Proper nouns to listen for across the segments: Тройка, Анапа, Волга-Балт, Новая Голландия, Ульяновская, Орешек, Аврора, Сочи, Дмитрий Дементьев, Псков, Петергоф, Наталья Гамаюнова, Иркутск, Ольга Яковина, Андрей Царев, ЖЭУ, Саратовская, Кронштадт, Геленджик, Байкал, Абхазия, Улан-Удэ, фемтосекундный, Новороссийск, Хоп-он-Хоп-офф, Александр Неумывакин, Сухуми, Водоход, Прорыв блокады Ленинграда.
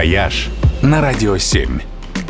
«Вояж» на Радио 7.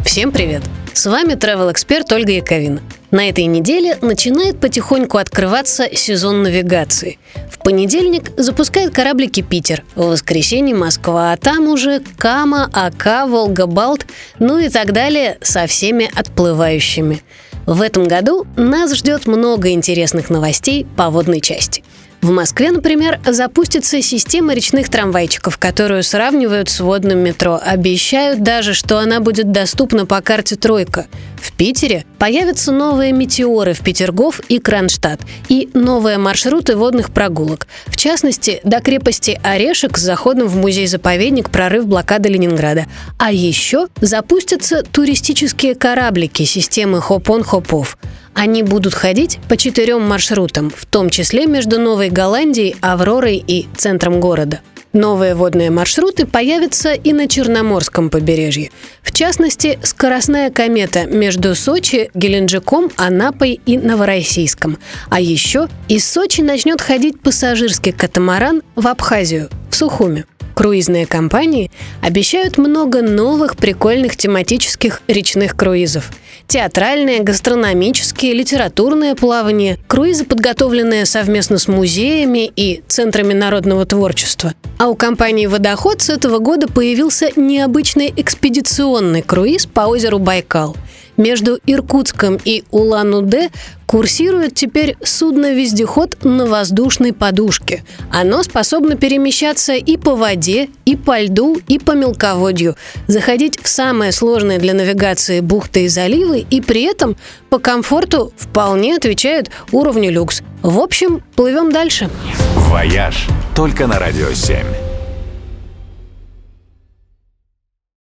Всем привет! С вами travel-эксперт Ольга Яковина. На этой неделе начинает потихоньку открываться сезон навигации. В понедельник запускает кораблики «Питер», в воскресенье «Москва», а там уже «Кама», «Ака», «Волга-Балт», ну и так далее со всеми отплывающими. В этом году нас ждет много интересных новостей по водной части. В Москве, например, запустится система речных трамвайчиков, которую сравнивают с водным метро. Обещают даже, что она будет доступна по карте «Тройка». В Питере появятся новые метеоры в Петергоф и Кронштадт и новые маршруты водных прогулок. В частности, до крепости Орешек с заходом в музей-заповедник «Прорыв блокады Ленинграда». А еще запустятся туристические кораблики системы «Хоп-он-Хоп-офф». Они будут ходить по 4 маршрутам, в том числе между Новой Голландией, Авророй и центром города. Новые водные маршруты появятся и на Черноморском побережье. В частности, скоростная комета между Сочи, Геленджиком, Анапой и Новороссийском. А еще из Сочи начнет ходить пассажирский катамаран в Абхазию, в Сухуми. Круизные компании обещают много новых прикольных тематических речных круизов. Театральные, гастрономические, литературные плавания, круизы, подготовленные совместно с музеями и центрами народного творчества. А у компании «Водоход» с этого года появился необычный экспедиционный круиз по озеру Байкал. Между Иркутском и Улан-Удэ курсирует теперь судно-вездеход на воздушной подушке. Оно способно перемещаться и по воде, и по льду, и по мелководью, заходить в самые сложные для навигации бухты и заливы, и при этом по комфорту вполне отвечает уровню люкс. В общем, плывем дальше. «Вояж» только на Радио 7.